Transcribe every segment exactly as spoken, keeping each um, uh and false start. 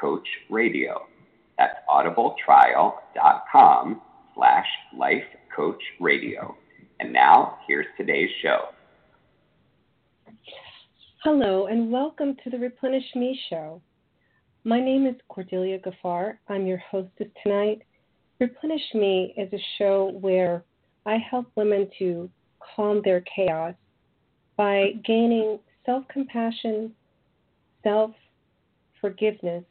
Coach Radio. That's audible trial dot com slash Life Coach Radio. And now, here's today's show. Hello, and welcome to the Replenish Me show. My name is Cordelia Gaffar. I'm your hostess tonight. Replenish Me is a show where I help women to calm their chaos by gaining self-compassion, self-forgiveness,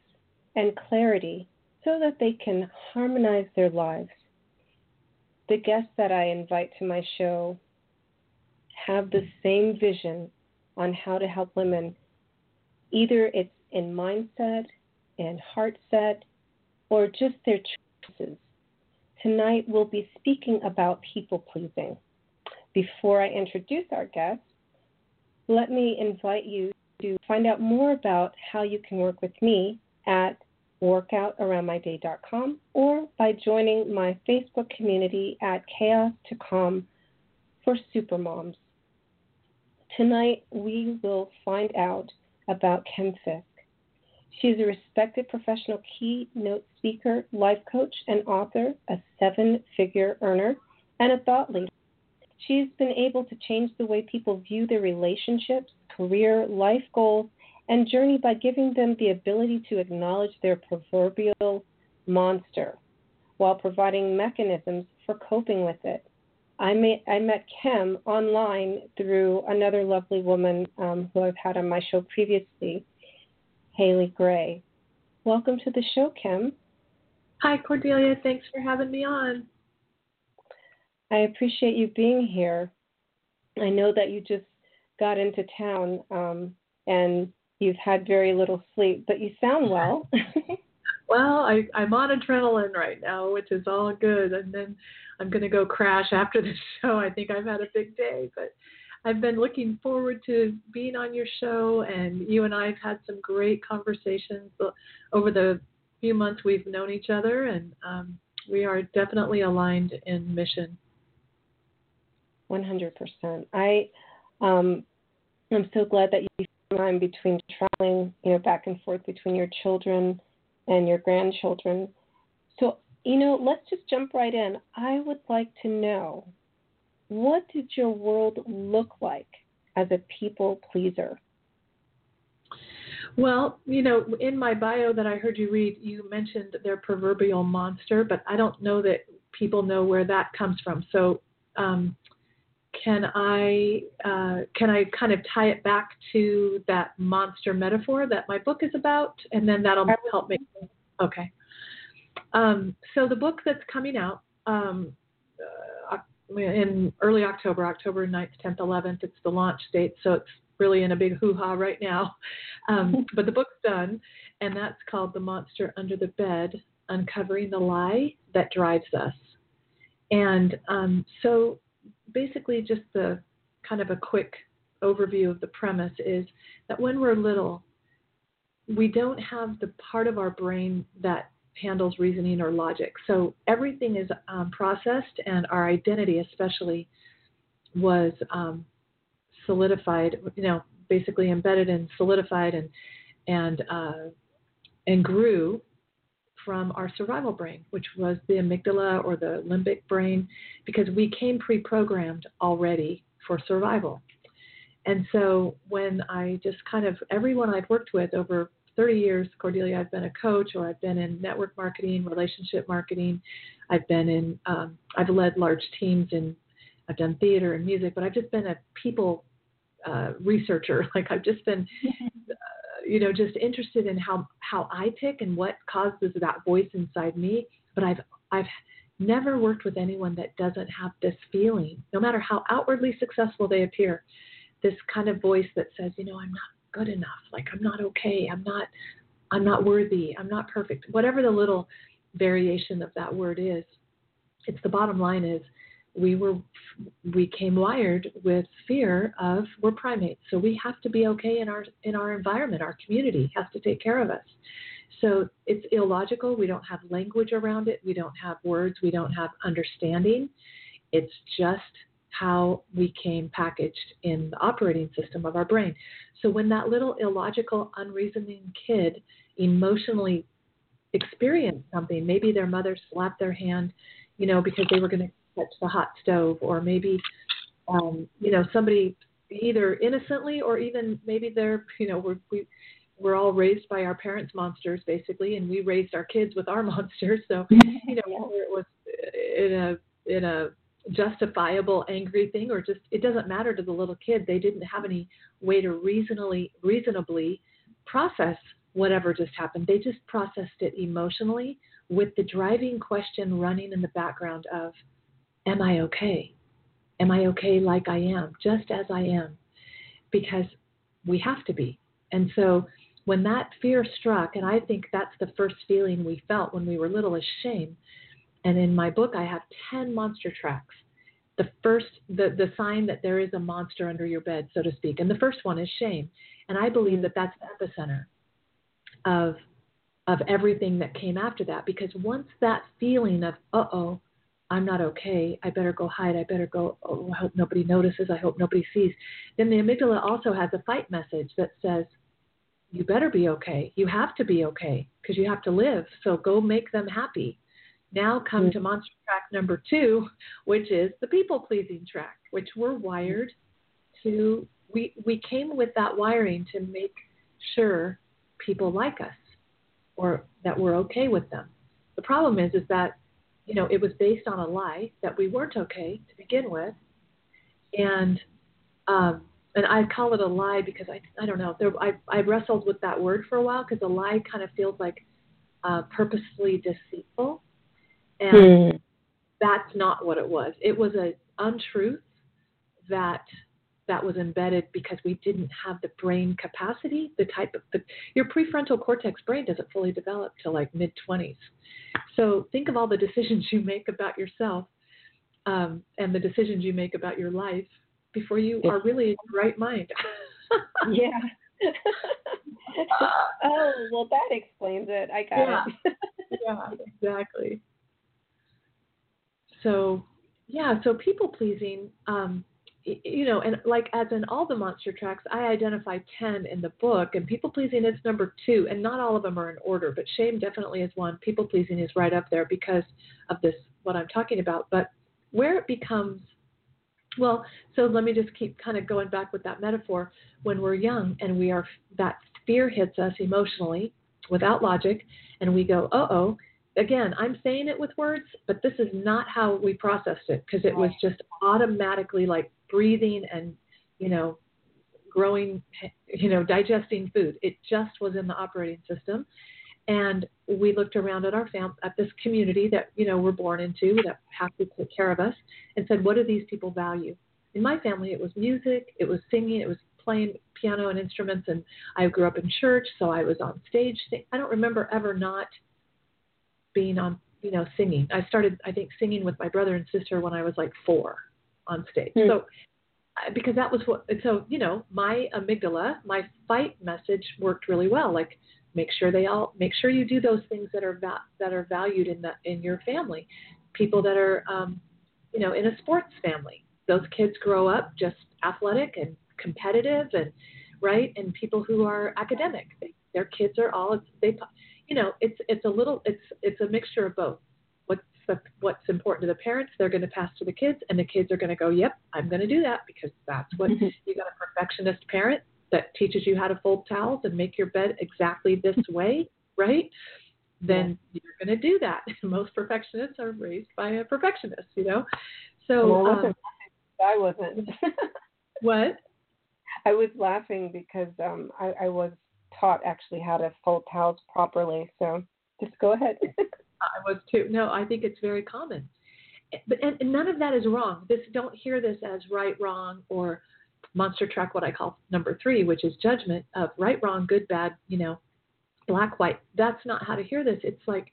and clarity so that they can harmonize their lives. The guests that I invite to my show have the same vision on how to help women. Either it's in mindset and heartset or just their choices. Tonight we'll be speaking about people pleasing. Before I introduce our guests, let me invite you to find out more about how you can work with me at workout around my day dot com or by joining my Facebook community at Chaos to Com for Supermoms. Tonight, we will find out about Kim Fiske. She is a respected professional keynote speaker, life coach, and author, a seven-figure earner, and a thought leader. She's been able to change the way people view their relationships, career, life goals, and journey by giving them the ability to acknowledge their proverbial monster while providing mechanisms for coping with it. I met, I met Kim online through another lovely woman um, who I've had on my show previously, Haley Gray. Welcome to the show, Kim. Hi, Cordelia. Thanks for having me on. I appreciate you being here. I know that you just got into town um, and you've had very little sleep, but you sound well. Well, I, I'm on adrenaline right now, which is all good. And then I'm going to go crash after this show. I think I've had a big day, but I've been looking forward to being on your show. And you and I have had some great conversations over the few months we've known each other. And um, we are definitely aligned in mission. one hundred percent. I, um, I'm so glad that you time between traveling, you know, back and forth between your children and your grandchildren. So, you know, let's just jump right in. I would like to know, what did your world look like as a people pleaser? Well, you know, in my bio that I heard you read, you mentioned their proverbial monster, but I don't know that people know where that comes from. So, um, Can I uh, can I kind of tie it back to that monster metaphor that my book is about, and then that'll help me. Okay. Um, so the book that's coming out um, uh, in early October, October ninth, tenth, eleventh, it's the launch date, so it's really in a big hoo-ha right now. Um, but the book's done, and that's called The Monster Under the Bed, Uncovering the Lie That Drives Us. And um, so basically, just the kind of a quick overview of the premise is that when we're little, we don't have the part of our brain that handles reasoning or logic. So everything is um, processed, and our identity especially was um, solidified, you know, basically embedded and solidified and, and, uh, and grew from our survival brain, which was the amygdala or the limbic brain, because we came pre-programmed already for survival. And so when I just kind of, everyone I've worked with over thirty years, Cordelia, I've been a coach, or I've been in network marketing, relationship marketing. I've been in, um, I've led large teams, and I've done theater and music, but I've just been a people uh, researcher. Like I've just been you know, just interested in how, how I tick and what causes that voice inside me. But I've, I've never worked with anyone that doesn't have this feeling, no matter how outwardly successful they appear, this kind of voice that says, you know, I'm not good enough. Like I'm not okay. I'm not, I'm not worthy, I'm not perfect, whatever the little variation of that word is. It's the bottom line is we were, we came wired with fear of we're primates. So we have to be okay in our, in our environment. Our community has to take care of us. So it's illogical. We don't have language around it. We don't have words. We don't have understanding. It's just how we came packaged in the operating system of our brain. So when that little illogical, unreasoning kid emotionally experienced something, maybe their mother slapped their hand, you know, because they were going to touch the hot stove, or maybe, um, you know, somebody either innocently or even maybe they're, you know, we're, we, we're all raised by our parents' monsters basically. And we raised our kids with our monsters. So, you know, whether it was in a, in a, justifiable angry thing or just it doesn't matter to the little kid. They didn't have any way to reasonably reasonably process whatever just happened. They just processed it emotionally with the driving question running in the background of, am I okay? Am I okay like I am, just as I am? Because we have to be. And so when that fear struck, and I think that's the first feeling we felt when we were little is shame. And in my book, I have ten monster tracks. The first, the, the sign that there is a monster under your bed, so to speak. And the first one is shame. And I believe that that's the epicenter of, of everything that came after that. Because once that feeling of, uh-oh, I'm not okay, I better go hide, I better go, oh, I hope nobody notices, I hope nobody sees. Then the amygdala also has a fight message that says, you better be okay. You have to be okay because you have to live. So go make them happy. Now come to monster track number two, which is the people-pleasing track, which we're wired to. We, we came with that wiring to make sure people like us or that we're okay with them. The problem is, is that, you know, it was based on a lie that we weren't okay to begin with. And um, and I call it a lie because I, I don't know. There, I, I wrestled with that word for a while because a lie kind of feels like uh, purposely deceitful. And hmm. that's not what it was. It was an untruth that that was embedded because we didn't have the brain capacity. The type of the, your prefrontal cortex brain doesn't fully develop till like mid twenties. So think of all the decisions you make about yourself um, and the decisions you make about your life before you are really in your right mind. Yeah. Oh, well, that explains it. I got yeah. it. Yeah, exactly. So, yeah, so people pleasing, um, you know, and like as in all the monster tracks, I identify ten in the book, and people pleasing is number two, and not all of them are in order, but shame definitely is one. People pleasing is right up there because of this, what I'm talking about. But where it becomes, well, so let me just keep kind of going back with that metaphor. When we're young and we are, that fear hits us emotionally without logic, and we go, uh-oh. Again, I'm saying it with words, but this is not how we processed it because it was just automatically like breathing and, you know, growing, you know, digesting food. It just was in the operating system. And we looked around at our fam- at this community that, you know, we're born into that have to take care of us and said, what do these people value? In my family, it was music, it was singing, it was playing piano and instruments. And I grew up in church, so I was on stage. I don't remember ever not being on, you know, singing. I started, I think, singing with my brother and sister when I was like four on stage. Mm. So, because that was what, so, you know, my amygdala, my fight message worked really well. Like, make sure they all, make sure you do those things that are, va- that are valued in the, in your family. People that are, um, you know, in a sports family, those kids grow up just athletic and competitive and, right. And people who are academic, they, their kids are all, they, you know, it's it's a little it's it's a mixture of both. What's the, what's important to the parents, they're going to pass to the kids, and the kids are going to go, yep, I'm going to do that because that's what you got a perfectionist parent that teaches you how to fold towels and make your bed exactly this way, right? Then yeah. you're going to do that. Most perfectionists are raised by a perfectionist, you know. So well, um, I wasn't. What? I was laughing because um I, I was. taught actually how to fold towels properly. So just go ahead. I was too. No, I think it's very common. But and, and none of that is wrong. This don't hear this as right, wrong, or monster track, what I call number three, which is judgment of right, wrong, good, bad, you know, black, white, that's not how to hear this. It's like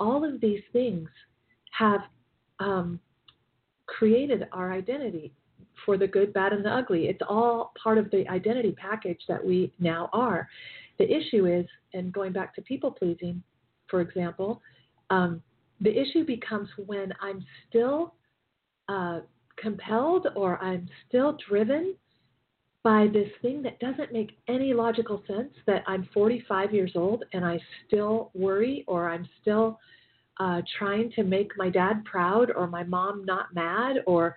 all of these things have um, created our identity for the good, bad, and the ugly. It's all part of the identity package that we now are. The issue is, and going back to people pleasing, for example, um, the issue becomes when I'm still uh, compelled or I'm still driven by this thing that doesn't make any logical sense, that I'm forty-five years old and I still worry, or I'm still uh, trying to make my dad proud or my mom not mad, or,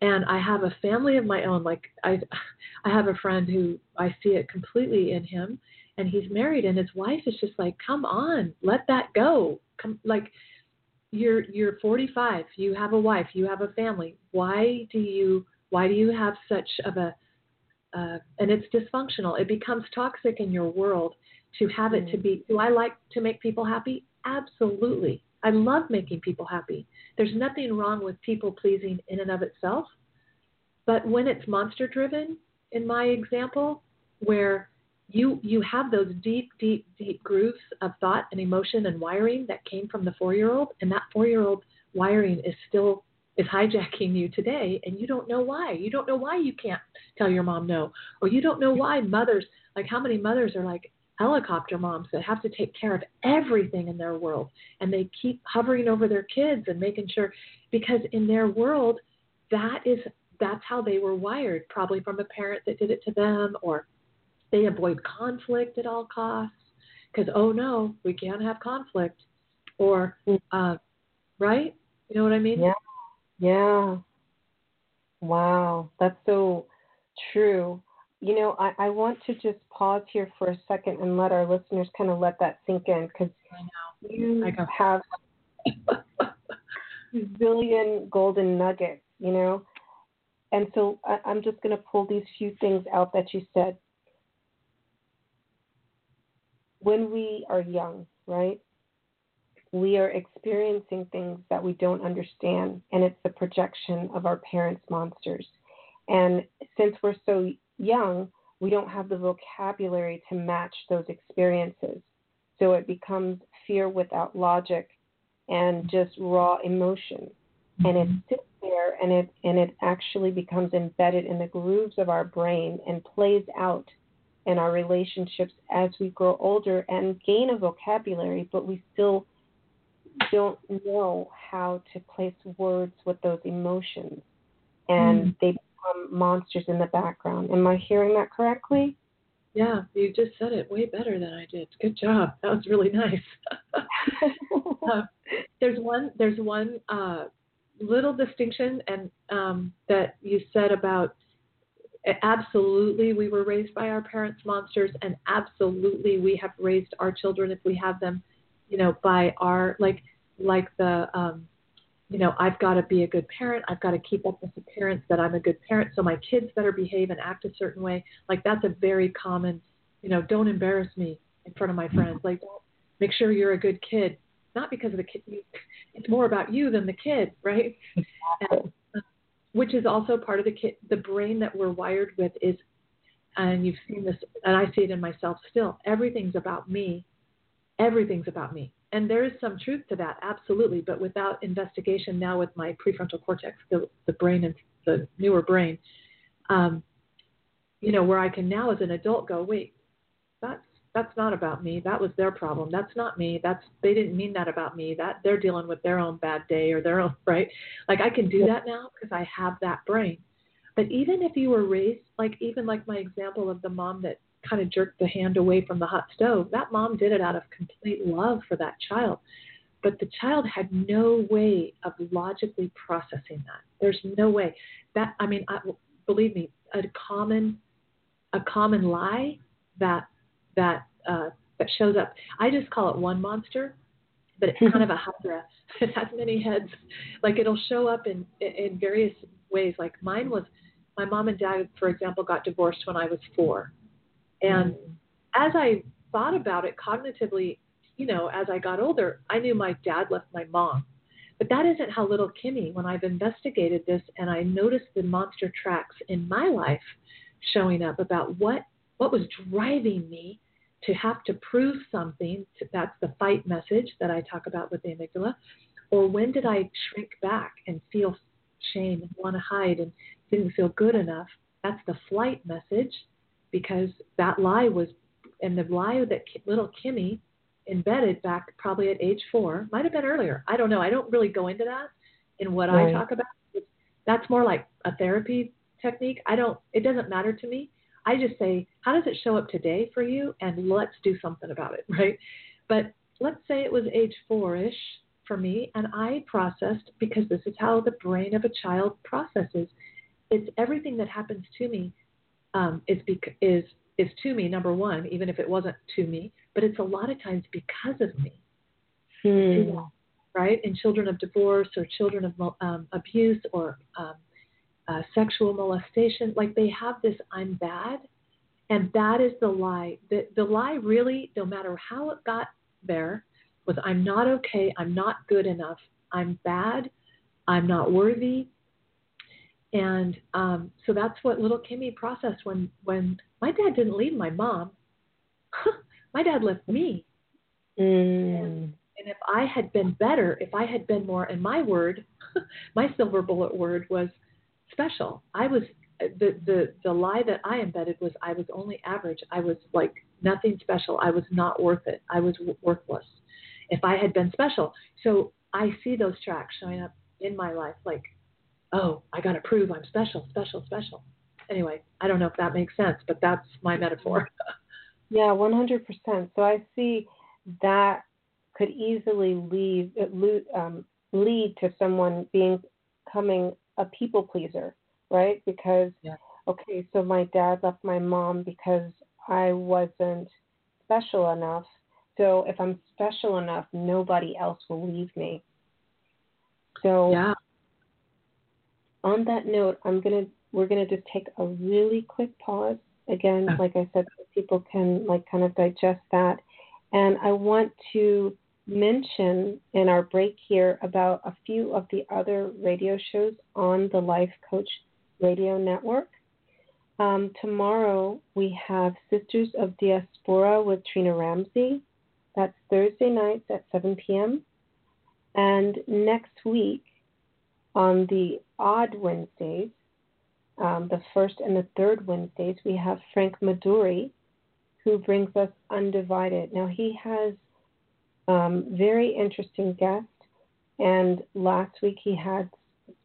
and I have a family of my own. Like I, I have a friend who I see it completely in him, and he's married, and his wife is just like, come on, let that go. Come, like you're, you're forty-five, you have a wife, you have a family. Why do you, why do you have such of a, Uh, and it's dysfunctional. It becomes toxic in your world to have it to be, do I like to make people happy? Absolutely. I love making people happy. There's nothing wrong with people pleasing in and of itself. But when it's monster driven, in my example, where you, you have those deep, deep, deep grooves of thought and emotion and wiring that came from the four-year-old, and that four-year-old wiring is still is hijacking you today, and you don't know why. You don't know why you can't tell your mom no, or you don't know why mothers, like how many mothers are like helicopter moms that have to take care of everything in their world, and they keep hovering over their kids and making sure, because in their world, that is, that's how they were wired, probably from a parent that did it to them, or they avoid conflict at all costs because, oh no, we can't have conflict, or, uh, right? You know what I mean? Yeah. Yeah. Wow. That's so true. You know, I, I want to just pause here for a second and let our listeners kind of let that sink in, because you I have a billion golden nuggets, you know. And so I, I'm just going to pull these few things out that you said. When we are young, right? We are experiencing things that we don't understand, and it's the projection of our parents' monsters. And since we're so young, we don't have the vocabulary to match those experiences. So it becomes fear without logic and just raw emotion. Mm-hmm. And it sits there, and it, and it actually becomes embedded in the grooves of our brain and plays out in our relationships as we grow older and gain a vocabulary, but we still don't know how to place words with those emotions, and mm. they become monsters in the background. Am I hearing that correctly? Yeah, you just said it way better than I did. Good job. That was really nice. uh, there's one, there's one uh, little distinction, and um, that you said about absolutely we were raised by our parents' monsters, and absolutely we have raised our children, if we have them, you know, by our, like, like the, um, you know, I've got to be a good parent. I've got to keep up this appearance that I'm a good parent, so my kids better behave and act a certain way. Like, that's a very common, you know, don't embarrass me in front of my friends. Like, don't, make sure you're a good kid. Not because of the kid. It's more about you than the kid, right? And, which is also part of the kid, the brain that we're wired with is, and you've seen this, and I see it in myself still, everything's about me. Everything's about me. And there is some truth to that, absolutely. But without investigation now with my prefrontal cortex, the, the brain and the newer brain, um, you know, where I can now as an adult go, wait, that's, that's not about me. That was their problem. That's not me. That's, they didn't mean that about me. That they're dealing with their own bad day or their own, right? Like, I can do that now because I have that brain. But even if you were raised, like, even like my example of the mom that kind of jerked the hand away from the hot stove, that mom did it out of complete love for that child, but the child had no way of logically processing that. There's no way that, I mean, I, believe me, a common, a common lie that, that, uh, that shows up. I just call it one monster, but it's kind of a hydra. It has many heads. Like, it'll show up in, in various ways. Like, mine was, my mom and dad, for example, got divorced when I was four. And as I thought about it cognitively, you know, as I got older, I knew my dad left my mom. But that isn't how little Kimmy, when I've investigated this and I noticed the monster tracks in my life showing up about what, what was driving me to have to prove something, to, that's the fight message that I talk about with the amygdala, or when did I shrink back and feel shame and want to hide and didn't feel good enough, that's the flight message, because that lie was, and the lie that little Kimmy embedded back probably at age four, might have been earlier, I don't know, I don't really go into that in what right. I talk about. That's more like a therapy technique. I don't, it doesn't matter to me. I just say, how does it show up today for you? And let's do something about it, right? But let's say it was age four-ish for me, and I processed, because this is how the brain of a child processes. It's everything that happens to me um, is, bec- is is to me, number one, even if it wasn't to me, but it's a lot of times because of me, hmm. yeah, right? In children of divorce or children of um, abuse or um, uh, sexual molestation, like they have this I'm bad, and that is the lie. The, the lie really, no matter how it got there, was I'm not okay, I'm not good enough, I'm bad, I'm not worthy. And um, so that's what little Kimmy processed when, when my dad didn't leave my mom. My dad left me. Mm. And, and if I had been better, if I had been more, and my word, my silver bullet word was special. I was, the, the, the lie that I embedded was I was only average. I was like nothing special. I was not worth it. I was w- worthless. If I had been special. So I see those tracks showing up in my life, like, oh, I got to prove I'm special, special, special. Anyway, I don't know if that makes sense, but that's my metaphor. Yeah, one hundred percent. So I see that could easily lead, um, lead to someone being, becoming a people pleaser, right? Because, yeah. okay, so my dad left my mom because I wasn't special enough. So if I'm special enough, nobody else will leave me. So yeah. On that note, I'm gonna we're gonna just take a really quick pause. Again, like I said, so people can like kind of digest that. And I want to mention in our break here about a few of the other radio shows on the Life Coach Radio Network. Um, tomorrow we have Sisters of Diaspora with Trina Ramsey. That's Thursday nights at seven p.m. And next week, on the odd Wednesdays, um, the first and the third Wednesdays, we have Frank Maduri, who brings us Undivided. Now, he has um, very interesting guests, and last week he had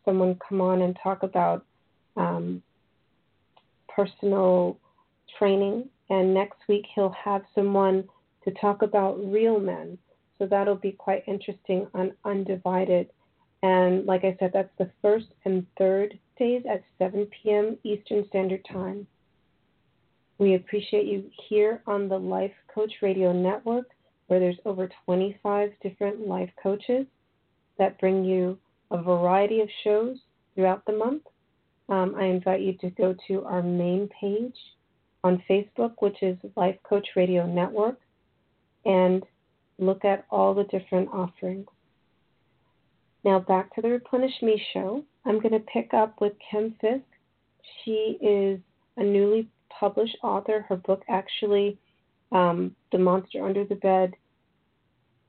someone come on and talk about um, personal training, and next week he'll have someone to talk about real men. So that'll be quite interesting on Undivided. And like I said, that's the first and third days at seven p.m. Eastern Standard Time. We appreciate you here on the Life Coach Radio Network, where there's over twenty-five different life coaches that bring you a variety of shows throughout the month. Um, I invite you to go to our main page on Facebook, which is Life Coach Radio Network, and look at all the different offerings. Now back to the Replenish Me show. I'm going to pick up with Kim Fiske. She is a newly published author. Her book actually, um, The Monster Under the Bed,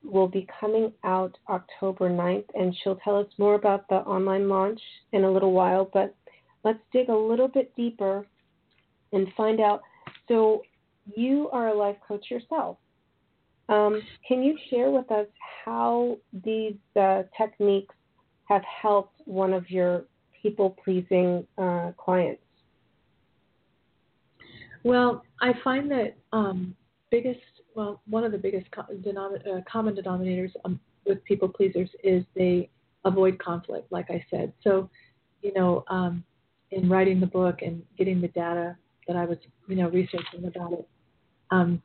will be coming out October ninth, and she'll tell us more about the online launch in a little while, but let's dig a little bit deeper and find out. So you are a life coach yourself. Um, can you share with us how these uh, techniques have helped one of your people-pleasing uh, clients? Well, I find that um, biggest, well, one of the biggest co- denom- uh, common denominators um, with people-pleasers is they avoid conflict, like I said. So, you know, um, in writing the book and getting the data that I was, you know, researching about it, um,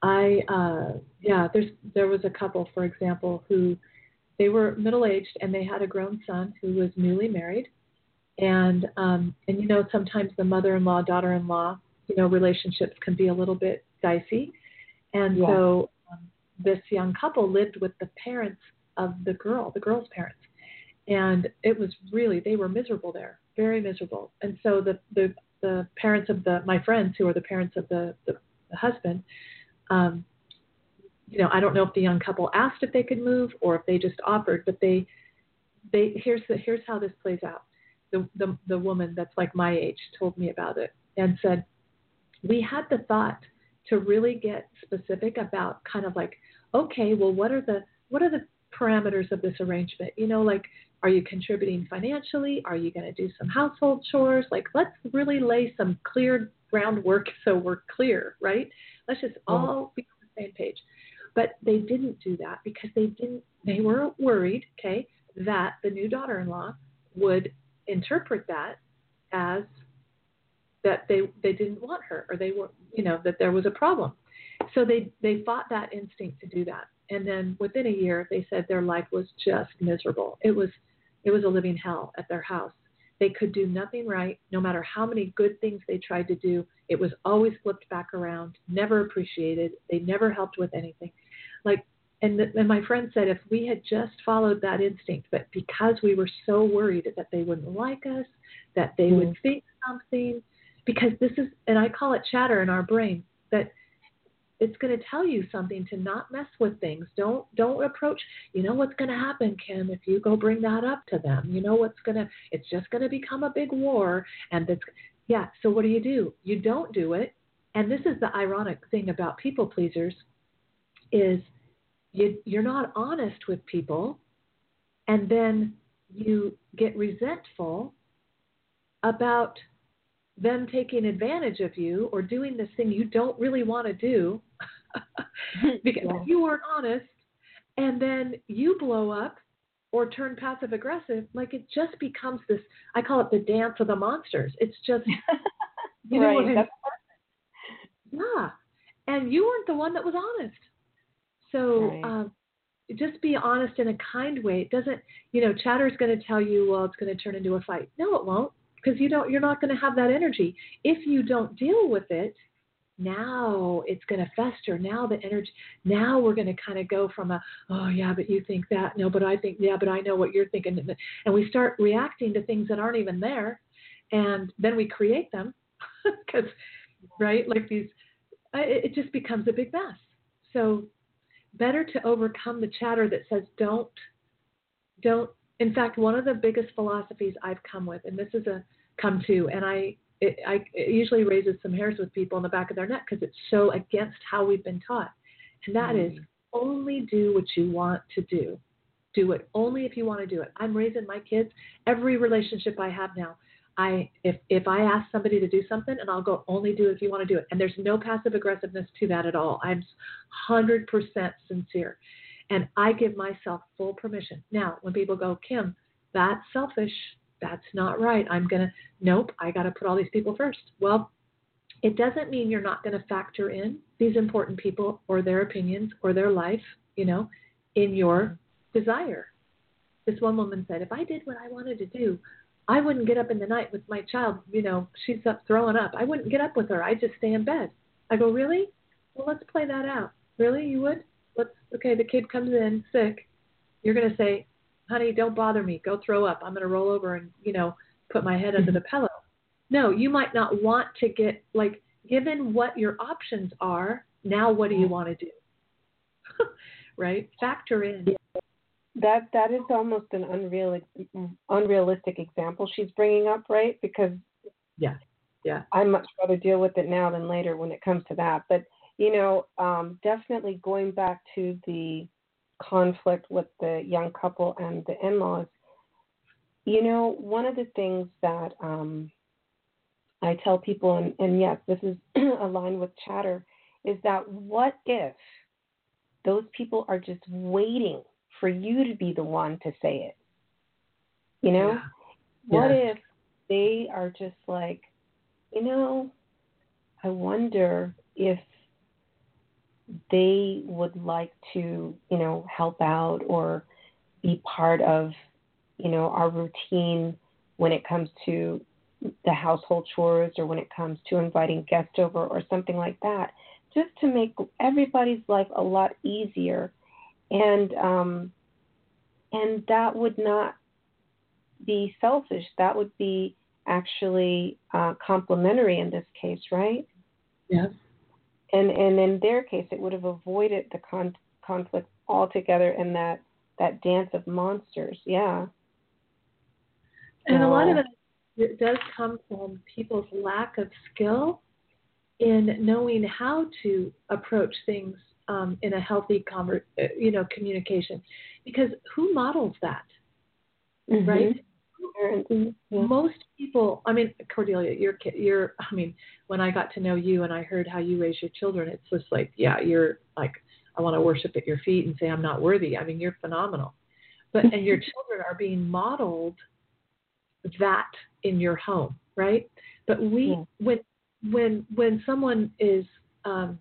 I, uh, yeah, there's, there was a couple, for example, who they were middle-aged and they had a grown son who was newly married. And, um, and, you know, sometimes the mother-in-law, daughter-in-law, you know, relationships can be a little bit dicey. And yeah. so um, this young couple lived with the parents of the girl, the girl's parents. And it was really, they were miserable there, very miserable. And so the, the, the parents of the, my friends who are the parents of the, the the husband, um, you know, I don't know if the young couple asked if they could move or if they just offered, but they, they, here's the, here's how this plays out. The, the, the woman that's like my age told me about it and said, we had the thought to really get specific about kind of like, okay, well, what are the, what are the parameters of this arrangement? You know, like, are you contributing financially? Are you going to do some household chores? Like, let's really lay some clear groundwork so we're clear, right? Let's just all be on the same page. But they didn't do that because they didn't, they were worried, okay, that the new daughter-in-law would interpret that as that they, they didn't want her, or they were, you know, that there was a problem. So they, they fought that instinct to do that. And then within a year, they said their life was just miserable. It was, it was a living hell at their house. They could do nothing right. No matter how many good things they tried to do, it was always flipped back around, never appreciated. They never helped with anything. Like, and, the, and my friend said, if we had just followed that instinct, but because we were so worried that they wouldn't like us, that they mm-hmm. would think something, because this is, and I call it chatter in our brain, that it's going to tell you something to not mess with things. Don't, don't approach, you know, what's going to happen, Kim, if you go bring that up to them, you know, what's going to, it's just going to become a big war. And it's, yeah. So what do you do? You don't do it. And this is the ironic thing about people pleasers is you, you're not honest with people. And then you get resentful about them taking advantage of you or doing this thing you don't really want to do because yeah. you weren't honest, and then you blow up or turn passive aggressive. Like, it just becomes this, I call it the dance of the monsters. It's just, you right. know what I mean? Yeah. And you weren't the one that was honest. So, right. um, just be honest in a kind way. It doesn't, you know, chatter is going to tell you, well, it's going to turn into a fight. No, it won't. Because you don't, you're not going to have that energy. If you don't deal with it, now it's going to fester. Now the energy, now we're going to kind of go from a, oh yeah, but you think that. No, but I think, yeah, but I know what you're thinking. And we start reacting to things that aren't even there. And then we create them because, right, like these, it just becomes a big mess. So better to overcome the chatter that says don't, don't. In fact, one of the biggest philosophies I've come with, and this is a come to, and I it, I it usually raises some hairs with people in the back of their neck because it's so against how we've been taught. And that mm. is only do what you want to do. Do it only if you want to do it. I'm raising my kids. Every relationship I have now, I if, if I ask somebody to do something, and I'll go only do it if you want to do it. And there's no passive aggressiveness to that at all. I'm one hundred percent sincere. And I give myself full permission. Now, when people go, Kim, that's selfish. That's not right. I'm going to, nope, I got to put all these people first. Well, it doesn't mean you're not going to factor in these important people or their opinions or their life, you know, in your desire. This one woman said, if I did what I wanted to do, I wouldn't get up in the night with my child. You know, she's up throwing up. I wouldn't get up with her. I'd just stay in bed. I go, really? Well, let's play that out. Really? You would? Let's, okay, the kid comes in sick. You're going to say, honey, don't bother me. Go throw up. I'm going to roll over and, you know, put my head under the pillow. No, you might not want to get, like, given what your options are, now what do you want to do? Right? Factor in. Yeah. That That is almost an unreal, unrealistic example she's bringing up, right? Because yeah, yeah, I'd much rather deal with it now than later when it comes to that. But You know, um, definitely going back to the conflict with the young couple and the in-laws, you know, one of the things that um, I tell people, and, and yes, this is aligned with chatter, is that what if those people are just waiting for you to be the one to say it? You know, yeah. what yeah. if they are just like, you know, I wonder if they would like to, you know, help out or be part of, you know, our routine when it comes to the household chores or when it comes to inviting guests over or something like that, just to make everybody's life a lot easier. And, um, and that would not be selfish. That would be actually uh, complimentary in this case, right? Yes. And and in their case, it would have avoided the con- conflict altogether and that, that dance of monsters. Yeah. And uh, a lot of it, it does come from people's lack of skill in knowing how to approach things um, in a healthy conver- you know, communication. Because who models that, mm-hmm. right? Yeah. Most people, I mean, Cordelia, you're, you're, I mean, when I got to know you and I heard how you raise your children, it's just like, yeah, you're like, I want to worship at your feet and say, I'm not worthy. I mean, you're phenomenal. But, and your children are being modeled that in your home, right? But we, yeah. when, when, when someone is um,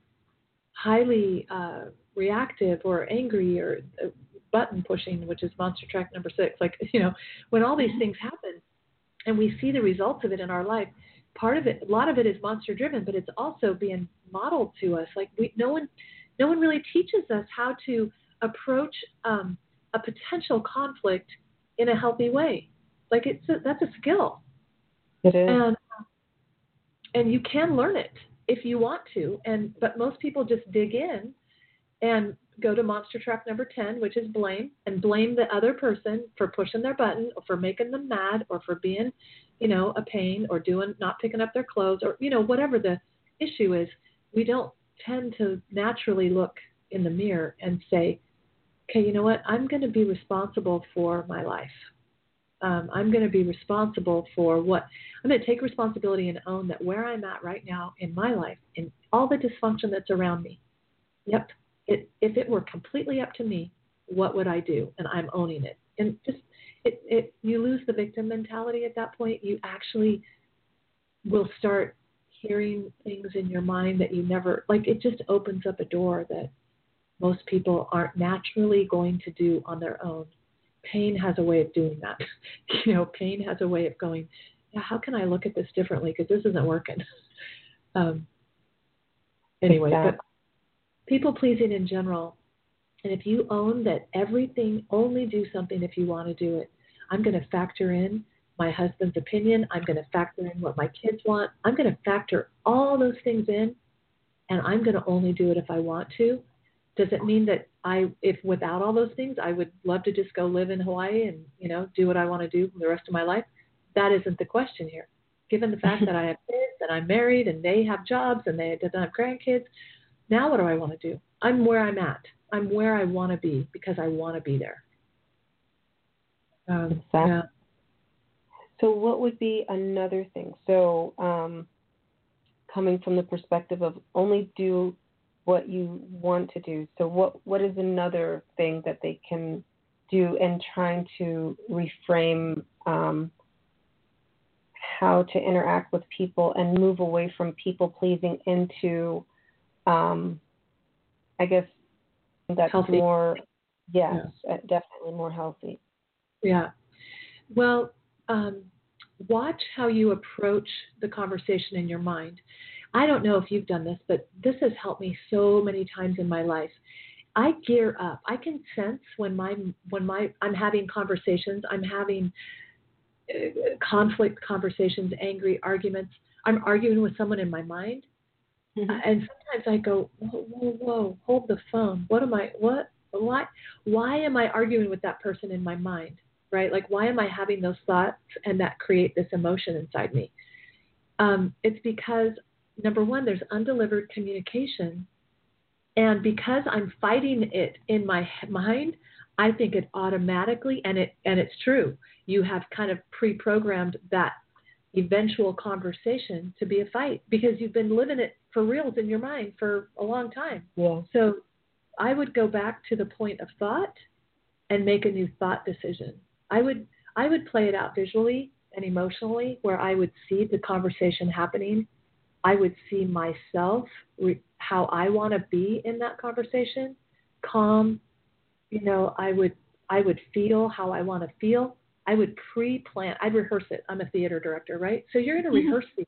highly uh, reactive or angry or uh, button pushing, which is monster track number six, like, you know, when all these things happen and we see the results of it in our life, part of it, a lot of it is monster driven, but it's also being modeled to us. Like we, no one, no one really teaches us how to approach um, a potential conflict in a healthy way. Like it's, a, that's a skill. It is. And, and you can learn it if you want to. And, but most people just dig in and go to monster trap number ten, which is blame, and blame the other person for pushing their button or for making them mad or for being, you know, a pain or doing, not picking up their clothes or, you know, whatever the issue is. We don't tend to naturally look in the mirror and say, okay, you know what? I'm going to be responsible for my life. Um, I'm going to be responsible for what I'm going to take responsibility and own that where I'm at right now in my life and all the dysfunction that's around me. Yep. It, if it were completely up to me, what would I do? And I'm owning it. And just it, it, you lose the victim mentality at that point. You actually will start hearing things in your mind that you never, like it just opens up a door that most people aren't naturally going to do on their own. Pain has a way of doing that. You know, pain has a way of going, yeah, how can I look at this differently? Because this isn't working. Um, anyway, exactly. But people pleasing in general, and if you own that everything, only do something if you want to do it. I'm going to factor in my husband's opinion. I'm going to factor in what my kids want. I'm going to factor all those things in, and I'm going to only do it if I want to. Does it mean that I, if without all those things, I would love to just go live in Hawaii and, you know, do what I want to do for the rest of my life? That isn't the question here. Given the fact that I have kids and I'm married and they have jobs and they don't have grandkids, now what do I want to do? I'm where I'm at. I'm where I want to be because I want to be there. Um, exactly. Yeah. So what would be another thing? So um, coming from the perspective of only do what you want to do. So what, what is another thing that they can do in trying to reframe um, how to interact with people and move away from people pleasing into Um, I guess that's healthy. more, yes, yeah. definitely more healthy. Yeah. Well, um, watch how you approach the conversation in your mind. I don't know if you've done this, but this has helped me so many times in my life. I gear up. I can sense when my when my I'm having conversations, I'm having uh, conflict conversations, angry arguments. I'm arguing with someone in my mind. And sometimes I go, whoa, whoa, whoa, hold the phone. What am I, what, why, why am I arguing with that person in my mind, right? Like, why am I having those thoughts and that create this emotion inside me? Um, it's because, number one, there's undelivered communication. And because I'm fighting it in my mind, I think it automatically, and it and it's true, you have kind of pre-programmed that eventual conversation to be a fight because you've been living it for reals in your mind for a long time. Yeah. So I would go back to the point of thought and make a new thought decision. I would, I would play it out visually and emotionally where I would see the conversation happening. I would see myself, re- how I want to be in that conversation, calm. You know, I would, I would feel how I want to feel. I would pre-plan. I'd rehearse it. I'm a theater director, right? So you're going to rehearse these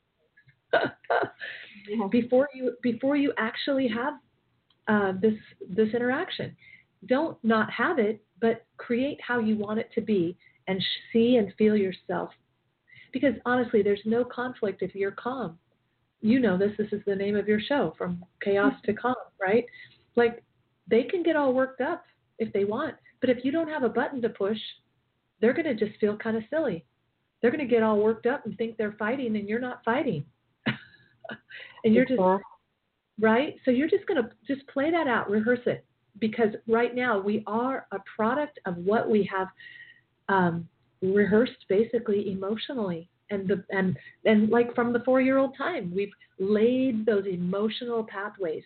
things yeah. before you before you actually have uh, this this interaction. Don't not have it, but create how you want it to be and see and feel yourself. Because honestly, there's no conflict if you're calm. you know this, this is the name of your show, From Chaos to Calm, right? Like, they can get all worked up if they want. But if you don't have a button to push, they're going to just feel kind of silly. They're going to get all worked up and think they're fighting, and you're not fighting. And you're just, right? So you're just going to just play that out, rehearse it. Because right now we are a product of what we have um, rehearsed basically emotionally. And the and, and like from the four-year-old time, we've laid those emotional pathways.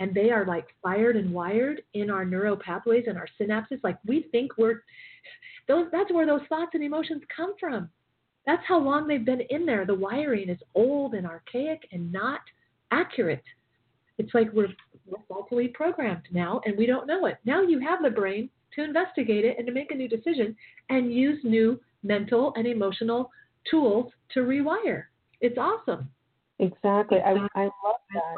And they are like fired and wired in our neural pathways and our synapses. Like we think we're those. That's where those thoughts and emotions come from. That's how long they've been in there. The wiring is old and archaic and not accurate. It's like we're faultily programmed now, and we don't know it. Now you have the brain to investigate it and to make a new decision and use new mental and emotional tools to rewire. It's awesome. Exactly. I, I love that.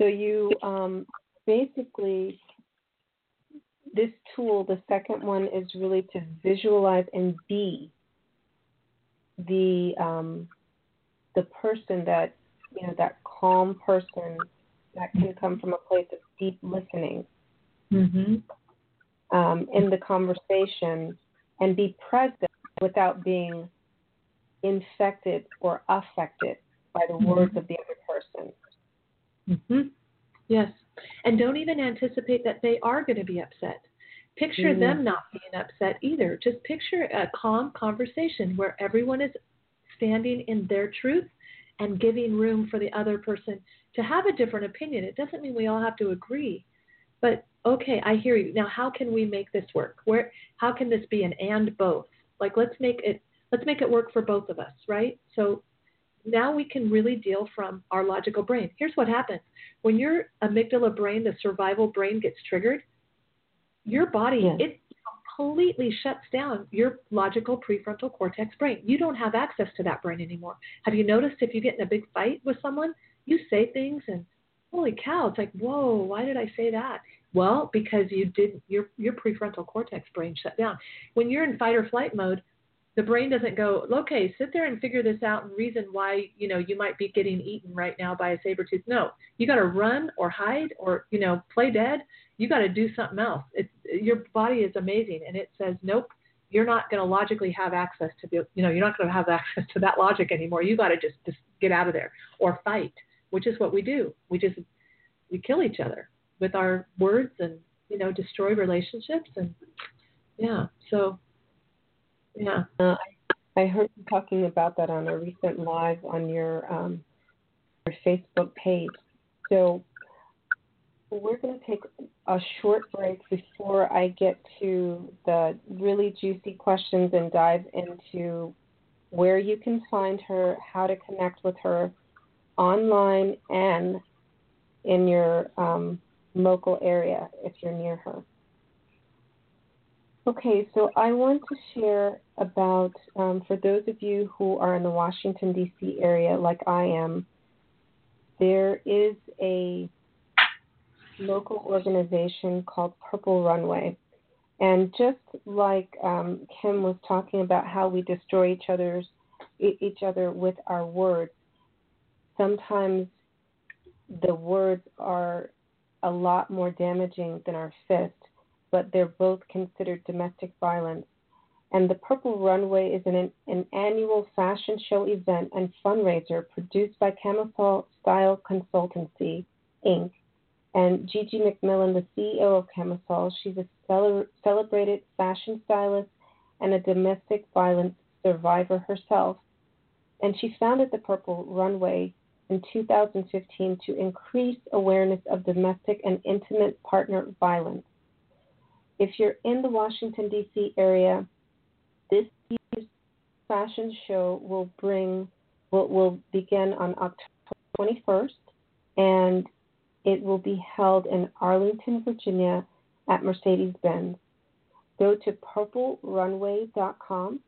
So you um, basically, this tool, the second one, is really to visualize and be the um, the person that, you know, that calm person that can come from a place of deep listening mm-hmm. um, in the conversation and be present without being infected or affected by the mm-hmm. words of the other person. Mm-hmm. Yes. And don't even anticipate that they are going to be upset. Picture mm-hmm. them not being upset either. Just picture a calm conversation where everyone is standing in their truth and giving room for the other person to have a different opinion. It doesn't mean we all have to agree, but okay, I hear you. Now, how can we make this work? Where, how can this be an and both? Like, let's make it, let's make it work for both of us, right? So now we can really deal from our logical brain. Here's what happens. When your amygdala brain, the survival brain, gets triggered, your body, yes. it completely shuts down your logical prefrontal cortex brain. You don't have access to that brain anymore. Have you noticed if you get in a big fight with someone, you say things and, holy cow, it's like, whoa, why did I say that? Well, because you did, your your prefrontal cortex brain shut down. When you're in fight or flight mode, the brain doesn't go, okay, sit there and figure this out and reason why, you know, you might be getting eaten right now by a saber tooth. No, you got to run or hide or, you know, play dead. You got to do something else. It's, your body is amazing. And it says, nope, you're not going to logically have access to the, you know, you're not going to have access to that logic anymore. You got to just, just get out of there or fight, which is what we do. We just, we kill each other with our words and, you know, destroy relationships. And yeah, so yeah, uh, I heard you talking about that on a recent live on your um, your Facebook page. So we're going to take a short break before I get to the really juicy questions and dive into where you can find her, how to connect with her online and in your um, local area if you're near her. Okay, so I want to share about, um, for those of you who are in the Washington, D C area, like I am, there is a local organization called Purple Runway. And just like um, Kim was talking about how we destroy each other's, each other with our words, sometimes the words are a lot more damaging than our fists. But they're both considered domestic violence. And the Purple Runway is an, an annual fashion show event and fundraiser produced by Camisole Style Consultancy, Incorporated. And Gigi McMillan, the C E O of Camisole, she's a cel- celebrated fashion stylist and a domestic violence survivor herself. And she founded the Purple Runway in two thousand fifteen to increase awareness of domestic and intimate partner violence. If you're in the Washington, D C area, this year's fashion show will bring will, will begin on October twenty-first, and it will be held in Arlington, Virginia, at Mercedes-Benz. Go to purple runway dot com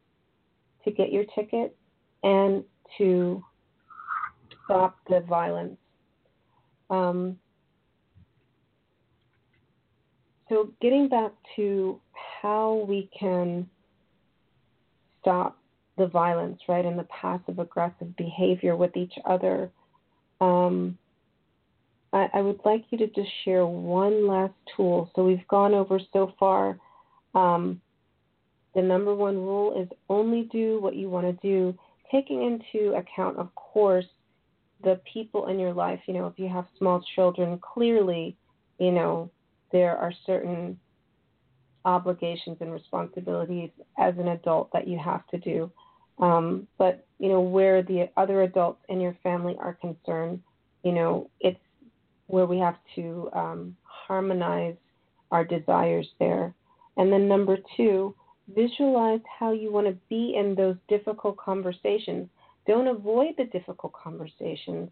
to get your ticket and to stop the violence. Um, So getting back to how we can stop the violence, right, and the passive-aggressive behavior with each other Um, I, I would like you to just share one last tool. So we've gone over so far. Um, the number one rule is only do what you want to do, taking into account, of course, the people in your life. You know, if you have small children, clearly, you know, there are certain obligations and responsibilities as an adult that you have to do. Um, but, you know, where the other adults in your family are concerned, you know, it's where we have to um, harmonize our desires there. And then number two, visualize how you want to be in those difficult conversations. Don't avoid the difficult conversations,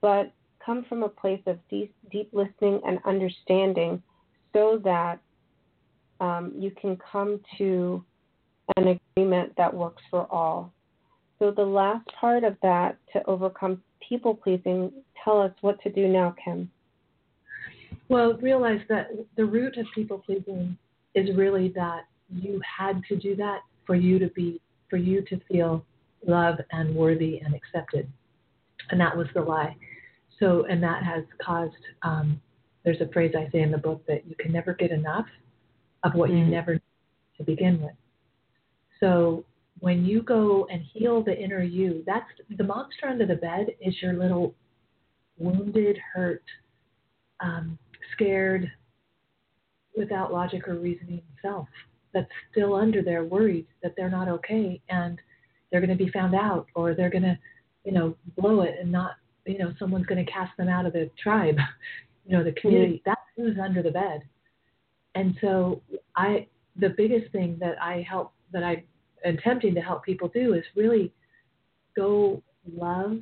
but come from a place of deep, deep listening and understanding so that um, you can come to an agreement that works for all. So the last part of that, to overcome people-pleasing, tell us what to do now, Kim. Well, realize that the root of people-pleasing is really that you had to do that for you to be, for you to feel loved and worthy and accepted. And that was the lie. So, and that has caused, um, there's a phrase I say in the book that you can never get enough of what mm. you never knew to begin with. So when you go and heal the inner you, that's the monster under the bed is your little wounded, hurt, um, scared, without logic or reasoning self that's still under there, worried that they're not okay and they're going to be found out, or they're going to, you know, blow it and not, you know, someone's going to cast them out of the tribe, you know, the community. That's who's under the bed. And so I, the biggest thing that I help, that I'm attempting to help people do is really go love,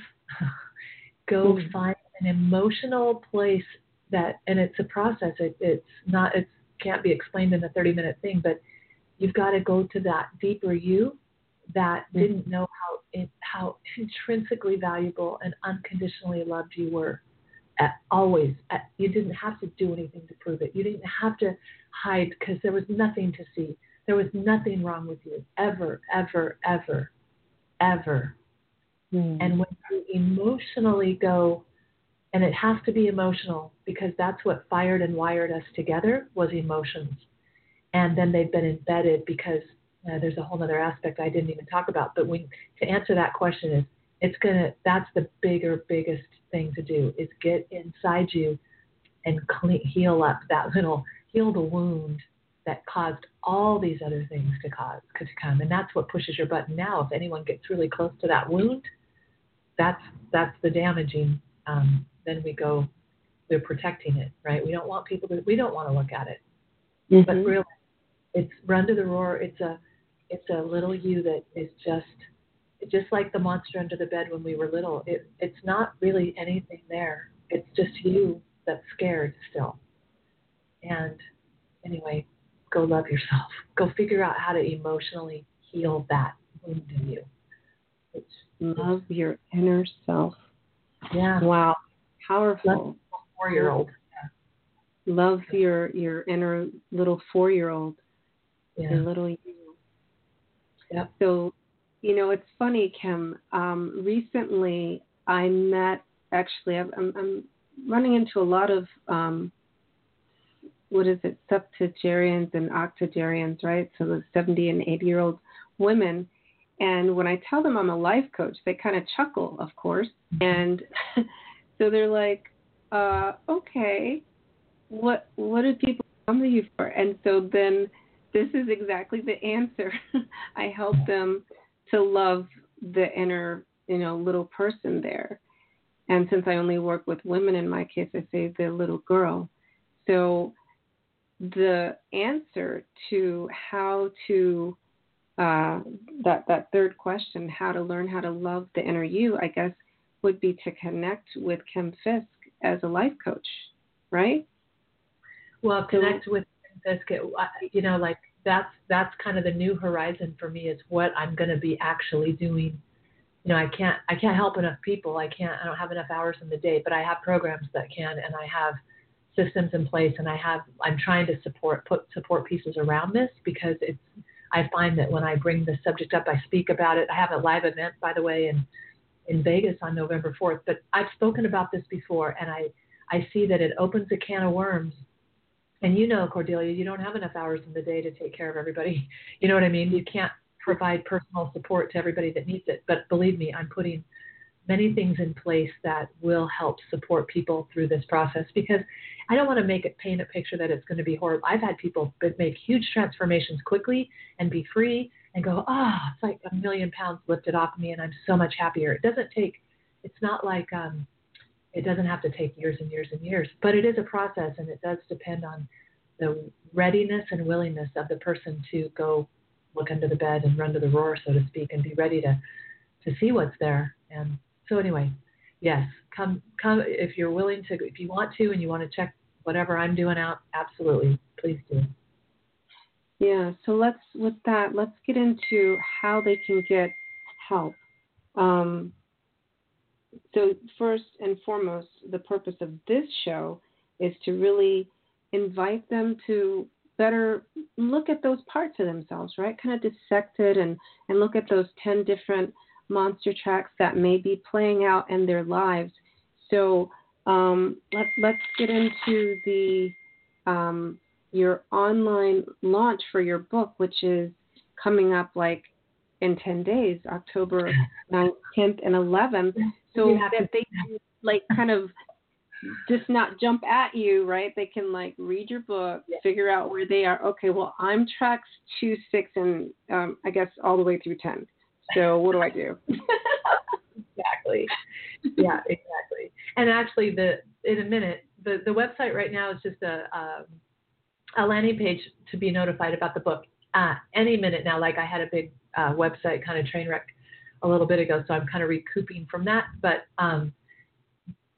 go mm-hmm. find an emotional place that, and it's a process. It, it's not, it can't be explained in a thirty minute thing, but you've got to go to that deeper you that mm-hmm. didn't know how it, how intrinsically valuable and unconditionally loved you were at, always. At, you didn't have to do anything to prove it. You didn't have to hide because there was nothing to see. There was nothing wrong with you ever, ever, ever, ever. Mm. And when you emotionally go, and it has to be emotional because that's what fired and wired us together was emotions. And then they've been embedded because uh, there's a whole other aspect I didn't even talk about. But when, to answer that question is, it's going to, that's the bigger, biggest thing to do is get inside you and clean, heal up that little, heal the wound that caused all these other things to cause to come. And that's what pushes your button now. If anyone gets really close to that wound, that's that's the damaging. Um, then we go, we're protecting it, right? We don't want people to, we don't want to look at it. Mm-hmm. But really, it's run to the roar. It's a, it's a little you that is just, just like the monster under the bed when we were little. It, it's not really anything there. It's just you that's scared still. And anyway, go love yourself. Go figure out how to emotionally heal that wound in you. It's, love your inner self. Yeah. Wow. Powerful. Love four-year-old. Yeah. Love your, your inner little four-year-old. Yeah. Your little you. Yeah. So, you know, it's funny, Kim. Um, recently, I met, actually, I'm, I'm running into a lot of... Um, what is it, septuagenarians and octogenarians, right? So the seventy and eighty-year-old women. And when I tell them I'm a life coach, they kind of chuckle, of course. And so they're like, uh, okay, what what do people come to you for? And so then this is exactly the answer. I help them to love the inner, you know, little person there. And since I only work with women in my case, I say the little girl. So the answer to how to, uh, that, that third question, how to learn how to love the inner you, I guess, would be to connect with Kim Fiske as a life coach, right? Well, connect with Kim Fiske, you know, like that's, that's kind of the new horizon for me is what I'm going to be actually doing. You know, I can't, I can't help enough people. I can't, I don't have enough hours in the day, but I have programs that can, and I have systems in place, and I have, I'm trying to support, put support pieces around this because it's, I find that when I bring the subject up, I speak about it. I have a live event, by the way, and in Vegas on November fourth. But I've spoken about this before, and I, I see that it opens a can of worms. And you know, Cordelia, you don't have enough hours in the day to take care of everybody. You know what I mean? You can't provide personal support to everybody that needs it. But believe me, I'm putting many things in place that will help support people through this process, because I don't want to make it paint a picture that it's going to be horrible. I've had people make huge transformations quickly and be free and go, oh, it's like a million pounds lifted off me and I'm so much happier. It doesn't take, it's not like, um, it doesn't have to take years and years and years, but it is a process, and it does depend on the readiness and willingness of the person to go look under the bed and run to the roar, so to speak, and be ready to, to see what's there. And so anyway, yes, come, come if you're willing to, if you want to, and you want to check whatever I'm doing out, absolutely, please do. Yeah. So let's, with that, let's get into how they can get help. Um, So first and foremost, the purpose of this show is to really invite them to better look at those parts of themselves, right? Kind of dissect it and, and look at those ten different monster tracks that may be playing out in their lives. So um, let, let's get into the um, your online launch for your book, which is coming up like in ten days, October ninth, tenth, and eleventh. So that they can, like, kind of just not jump at you, right? They can, like, read your book, yeah. figure out where they are. Okay, well, I'm tracks two, six, and um, I guess all the way through ten. So what do I do? Exactly. Yeah, exactly. And actually, the in a minute, the, the website right now is just a, um, a landing page to be notified about the book uh, any minute now. Like, I had a big uh, website kind of train wreck a little bit ago, so I'm kind of recouping from that, but um,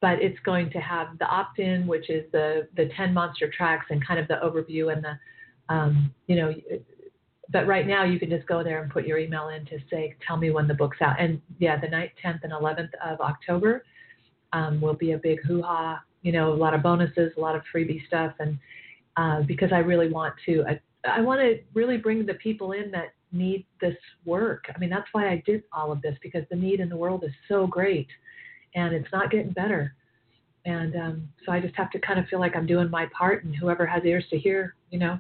but it's going to have the opt-in, which is the the ten monster tracks and kind of the overview and the um, you know. But right now, you can just go there and put your email in to say, tell me when the book's out. And yeah, the ninth, tenth, and eleventh of October um, will be a big hoo-ha. You know, a lot of bonuses, a lot of freebie stuff, and uh, because I really want to, I, I want to really bring the people in that need this work. I mean, that's why I did all of this, because the need in the world is so great and it's not getting better. And um, so I just have to kind of feel like I'm doing my part, and whoever has ears to hear, you know,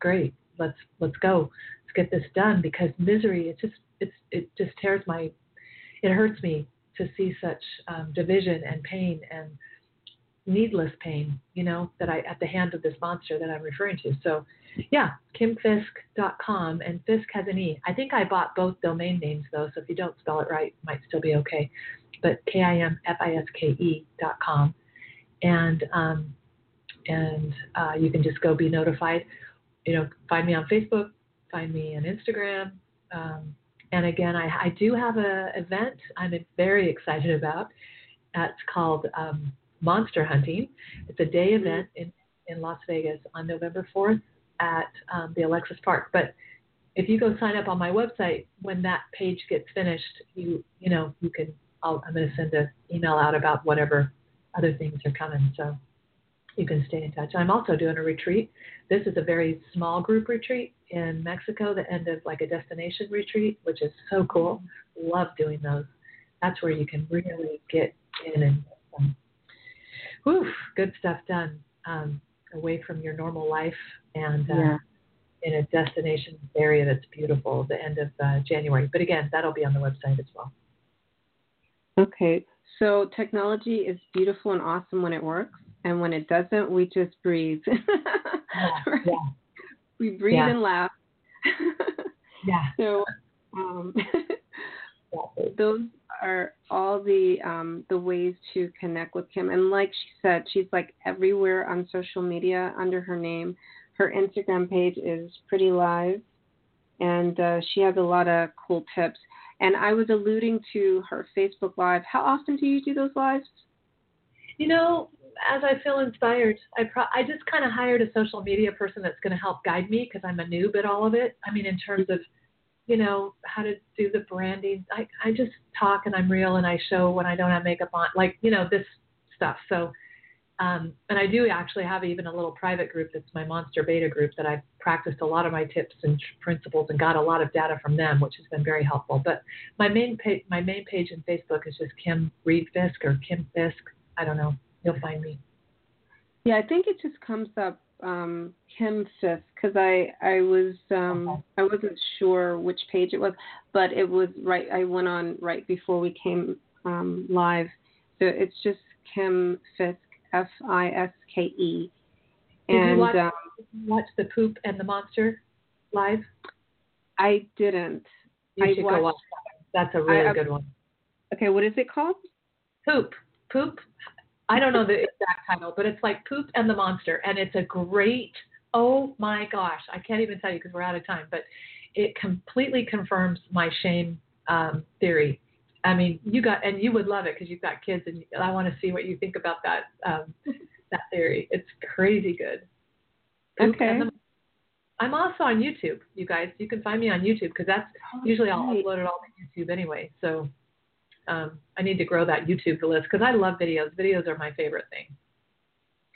great, let's, let's go. Let's get this done, because misery, it just, it's, it just tears my, it hurts me to see such um, division and pain and needless pain, you know, that I, at the hand of this monster that I'm referring to. So yeah, kim fiske dot com, and Fiske has an E. I think I bought both domain names though, so if you don't spell it right, it might still be okay, but K I M F I S K E dot com. And, um, and, uh, you can just go be notified, you know, find me on Facebook, find me on Instagram. Um, and again, I, I do have a event I'm very excited about. That's called, um, Monster Hunting. It's a day event in, in Las Vegas on November fourth at um, the Alexis Park. But if you go sign up on my website, when that page gets finished, you you know, you can, I'll, I'm going to send an email out about whatever other things are coming. So you can stay in touch. I'm also doing a retreat. This is a very small group retreat in Mexico that ended like a destination retreat, which is so cool. Love doing those. That's where you can really get in and um, whew, good stuff done um, away from your normal life and uh, yeah. in a destination area that's beautiful, the end of uh, January. But again, that'll be on the website as well. Okay. So technology is beautiful and awesome when it works. And when it doesn't, we just breathe. yeah, yeah. We breathe yeah. and laugh. yeah. So um, those are all the um, the ways to connect with Kim. And like she said, she's like everywhere on social media under her name. Her Instagram page is pretty live, and uh, she has a lot of cool tips. And I was alluding to her Facebook Live. How often do you do those lives? You know, as I feel inspired. I pro- I just kind of hired a social media person that's going to help guide me, because I'm a noob at all of it. I mean, in terms of, you know, how to do the branding. I, I just talk and I'm real and I show when I don't have makeup on, like, you know, this stuff. So Um, and I do actually have even a little private group that's my Monster Beta group that I've practiced a lot of my tips and principles and got a lot of data from them, which has been very helpful. But my main page, my main page in Facebook is just Kim Reed Fiske or Kim Fiske. I don't know. You'll find me. Yeah, I think it just comes up um, Kim Fiske because I I was um, okay. I wasn't sure which page it was, but it was right. I went on right before we came um, live, so it's just Kim Fiske. F I S K E. And, did you watch, um, did you watch The Poop and the Monster live? I didn't. You I should watched, go watch that. That's a really I, good one. Okay, what is it called? Poop. Poop. I don't know the exact title, but it's like Poop and the Monster. And it's a great, oh my gosh, I can't even tell you because we're out of time, but it completely confirms my shame um, theory. I mean, you got, and you would love it because you've got kids, and I want to see what you think about that um, that theory. It's crazy good. Okay. The, I'm also on YouTube, you guys. You can find me on YouTube because that's oh, usually right. I'll upload it all to YouTube anyway. So um, I need to grow that YouTube list because I love videos. Videos are my favorite thing.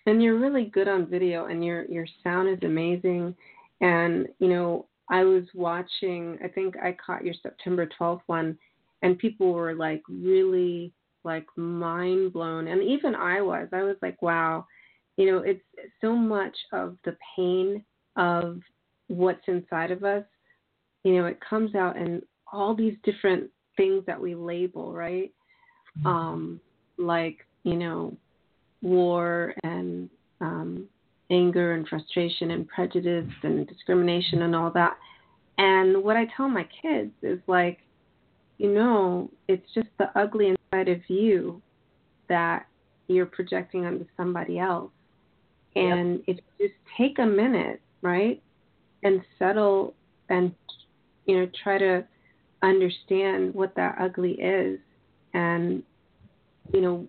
And you're really good on video, and your your sound is amazing. And you know, I was watching. I think I caught your September twelfth one. And people were like really like mind blown. And even I was, I was like, wow, you know, it's so much of the pain of what's inside of us. You know, it comes out in all these different things that we label, right? Mm-hmm. Um, like, you know, war and um, anger and frustration and prejudice and discrimination and all that. And what I tell my kids is like, you know, it's just the ugly inside of you that you're projecting onto somebody else. And yep. If you just take a minute, right, and settle and, you know, try to understand what that ugly is. And, you know,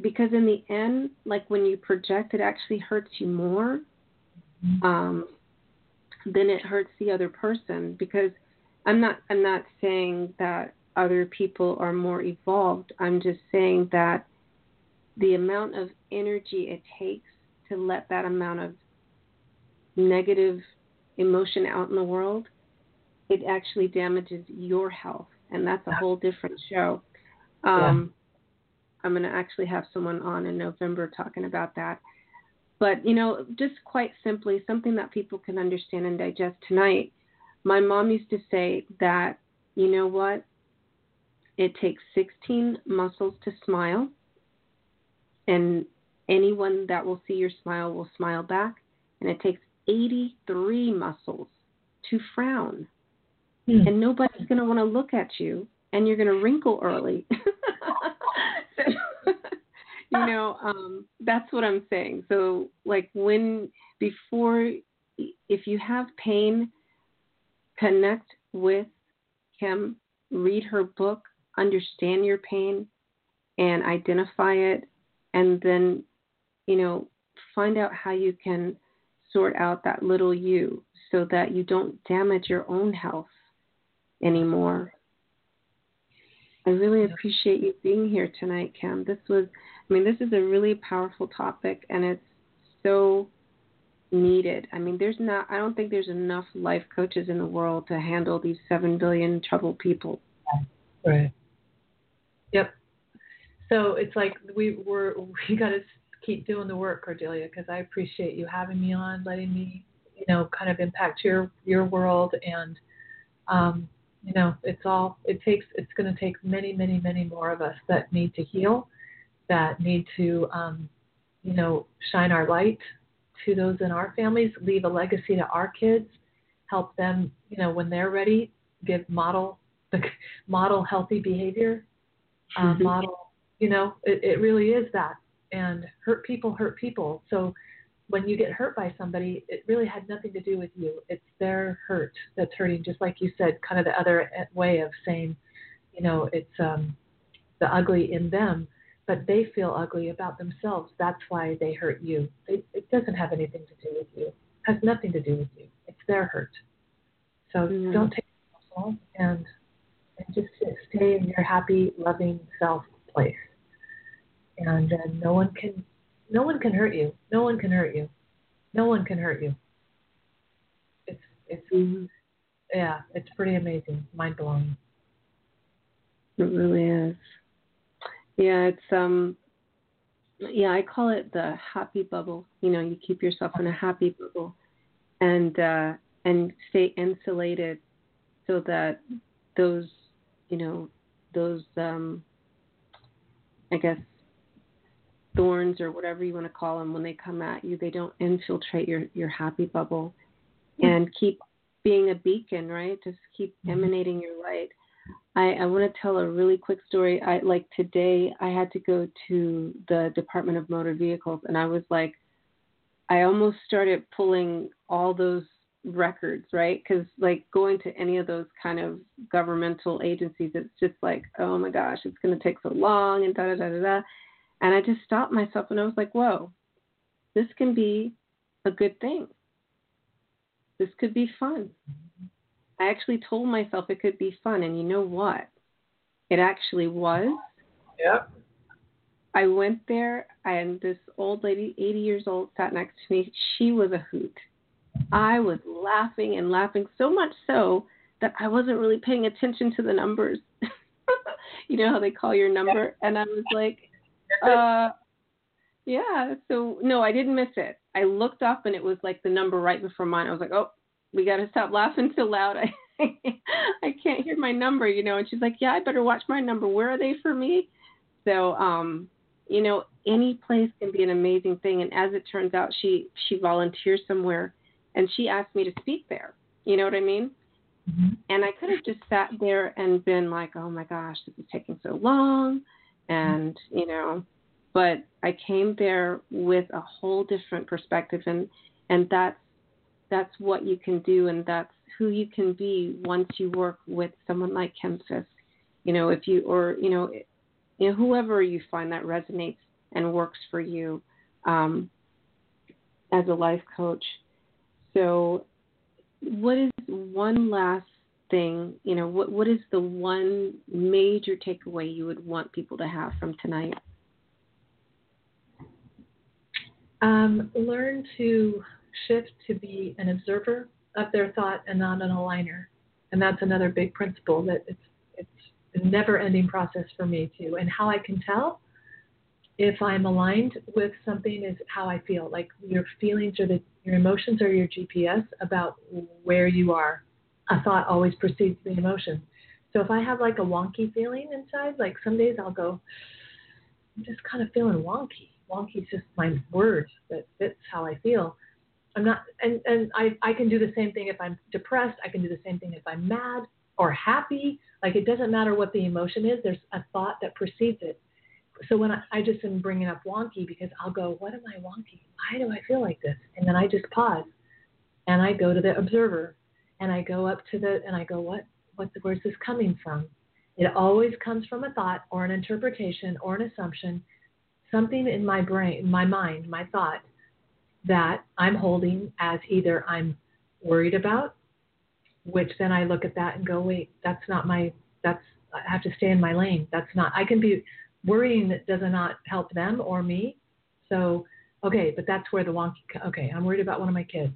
because in the end, like when you project, it actually hurts you more um, than it hurts the other person because I'm not I'm not saying that other people are more evolved. I'm just saying that the amount of energy it takes to let that amount of negative emotion out in the world, it actually damages your health. And that's a whole different show. Um, yeah. I'm going to actually have someone on in November talking about that. But, you know, just quite simply, something that people can understand and digest tonight. My mom used to say that, you know what, it takes sixteen muscles to smile, and anyone that will see your smile will smile back, and it takes eighty-three muscles to frown, hmm. and nobody's going to want to look at you, and you're going to wrinkle early. So, you know, um, that's what I'm saying. So, like, when, before, if you have pain, connect with Kim, read her book, understand your pain, and identify it, and then, you know, find out how you can sort out that little you so that you don't damage your own health anymore. I really appreciate you being here tonight, Kim. This was, I mean, this is a really powerful topic, and it's so needed. I mean, there's not, I don't think there's enough life coaches in the world to handle these seven billion troubled people. Right. Yep. So it's like we were, we got to keep doing the work, Cordelia, because I appreciate you having me on, letting me, you know, kind of impact your, your world. And, um, you know, it's all, it takes, it's going to take many, many, many more of us that need to heal, that need to, um, you know, shine our light to those in our families, leave a legacy to our kids, help them, you know, when they're ready, give model, model healthy behavior, uh, model, you know, it, it really is that. And hurt people hurt people. So when you get hurt by somebody, it really had nothing to do with you. It's their hurt that's hurting. Just like you said, kind of the other way of saying, you know, it's um, the ugly in them, but they feel ugly about themselves. That's why they hurt you. It, it doesn't have anything to do with you. It has nothing to do with you. It's their hurt. So mm. don't take it personal and, and just stay in your happy, loving self place. And uh, no one can No one can hurt you. No one can hurt you. No one can hurt you. It's, it's, mm-hmm. yeah, it's pretty amazing. Mind blowing. It really is. Yeah, it's, um, yeah, I call it the happy bubble. You know, you keep yourself in a happy bubble and, uh, and stay insulated so that those, you know, those, um, I guess, thorns or whatever you want to call them, when they come at you, they don't infiltrate your, your happy bubble. And keep being a beacon, right? Just keep emanating your light. I, I want to tell a really quick story. I like today I had to go to the Department of Motor Vehicles, and I was like, I almost started pulling all those records, right? Because like going to any of those kind of governmental agencies, it's just like, oh my gosh, it's going to take so long and da da da da da. And I just stopped myself and I was like, whoa, this can be a good thing. This could be fun. I actually told myself it could be fun. And you know what? It actually was. Yep. I went there and this old lady, eighty years old, sat next to me. She was a hoot. I was laughing and laughing so much so that I wasn't really paying attention to the numbers. You know how they call your number? And I was like, Uh, yeah, so no, I didn't miss it. I looked up and it was like the number right before mine. I was like, oh, we got to stop laughing so loud. I I can't hear my number, you know. And she's like, yeah, I better watch my number. Where are they for me? So, um, you know, any place can be an amazing thing. And as it turns out, she, she volunteers somewhere and she asked me to speak there. You know what I mean? Mm-hmm. And I could have just sat there and been like, oh my gosh, this is taking so long. And, you know, but I came there with a whole different perspective, and, and that's, that's what you can do. And that's who you can be once you work with someone like Kim Fiske, you know, if you, or, you know, you know, whoever you find that resonates and works for you, um, as a life coach. So what is one last thing, you know, what what is the one major takeaway you would want people to have from tonight? Um, learn to shift to be an observer of their thought and not an aligner. And that's another big principle that it's it's a never-ending process for me too. And how I can tell if I'm aligned with something is how I feel. Like your feelings or the, your emotions are your G P S about where you are. A thought always precedes the emotion. So if I have like a wonky feeling inside, like some days I'll go, I'm just kind of feeling wonky. Wonky is just my word that fits how I feel. I'm not, and, and I, I can do the same thing if I'm depressed. I can do the same thing if I'm mad or happy. Like it doesn't matter what the emotion is. There's a thought that precedes it. So when I, I just am bringing up wonky because I'll go, what am I wonky? Why do I feel like this? And then I just pause and I go to the observer. And I go up to the, and I go, what, what, where's this coming from? It always comes from a thought or an interpretation or an assumption, something in my brain, my mind, my thought that I'm holding as either I'm worried about, which then I look at that and go, wait, that's not my, that's, I have to stay in my lane. That's not, I can be worrying that does not help them or me. So, okay, but that's where the wonky, okay, I'm worried about one of my kids.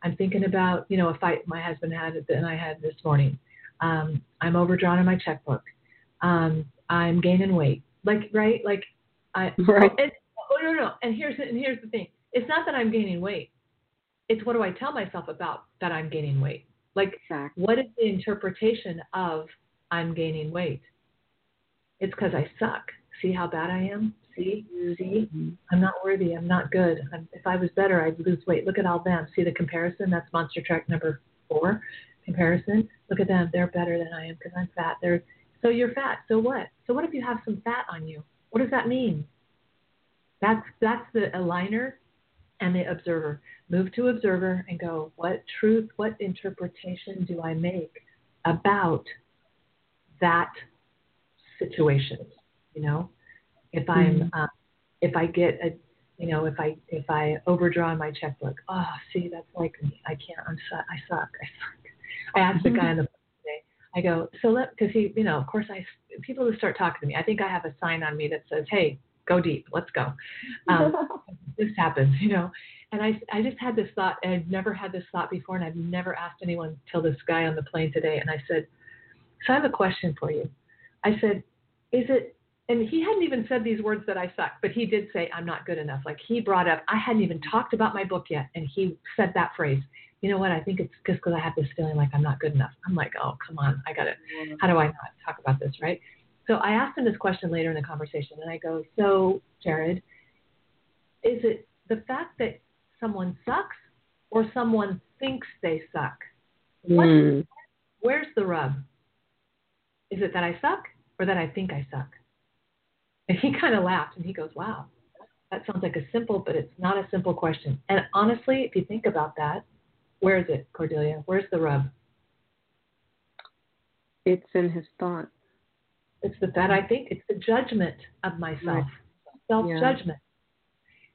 I'm thinking about, you know, a fight my husband had and I had this morning. Um, I'm overdrawn in my checkbook. Um, I'm gaining weight. Like, right? Like, I, right. And, oh, no, no. And here's, and here's the thing. It's not that I'm gaining weight. It's what do I tell myself about that I'm gaining weight? Like, exactly. What is the interpretation of I'm gaining weight? It's because I suck. See how bad I am? See, see, I'm not worthy. I'm not good. I'm, if I was better, I'd lose weight. Look at all them. See the comparison? That's monster track number four, comparison. Look at them. They're better than I am because I'm fat. They're, so you're fat. So what? So what if you have some fat on you? What does that mean? That's, that's the aligner and the observer. Move to observer and go, what truth, what interpretation do I make about that situation? You know? If I'm, uh, if I get a, you know, if I, if I overdraw my checkbook, oh, see, that's like me. I can't, I'm su- I suck. I suck. I asked the guy on the phone today, I go, so let, cause he, you know, of course I, people who start talking to me, I think I have a sign on me that says, hey, go deep, let's go. Um, this happens, you know. And I, I just had this thought, and I've never had this thought before, and I've never asked anyone till this guy on the plane today. And I said, so I have a question for you. I said, is it, and he hadn't even said these words that I suck, but he did say, I'm not good enough. Like he brought up, I hadn't even talked about my book yet. And he said that phrase, you know what? I think it's just because I have this feeling like I'm not good enough. I'm like, oh, come on. I got it. How do I not talk about this? Right. So I asked him this question later in the conversation, and I go, so Jared, is it the fact that someone sucks or someone thinks they suck? Mm. What, where's the rub? Is it that I suck or that I think I suck? And he kind of laughed, and he goes, wow, that sounds like a simple, but it's not a simple question. And honestly, if you think about that, where is it, Cordelia? Where's the rub? It's in his thought. It's the that I think. It's the judgment of myself, self-judgment.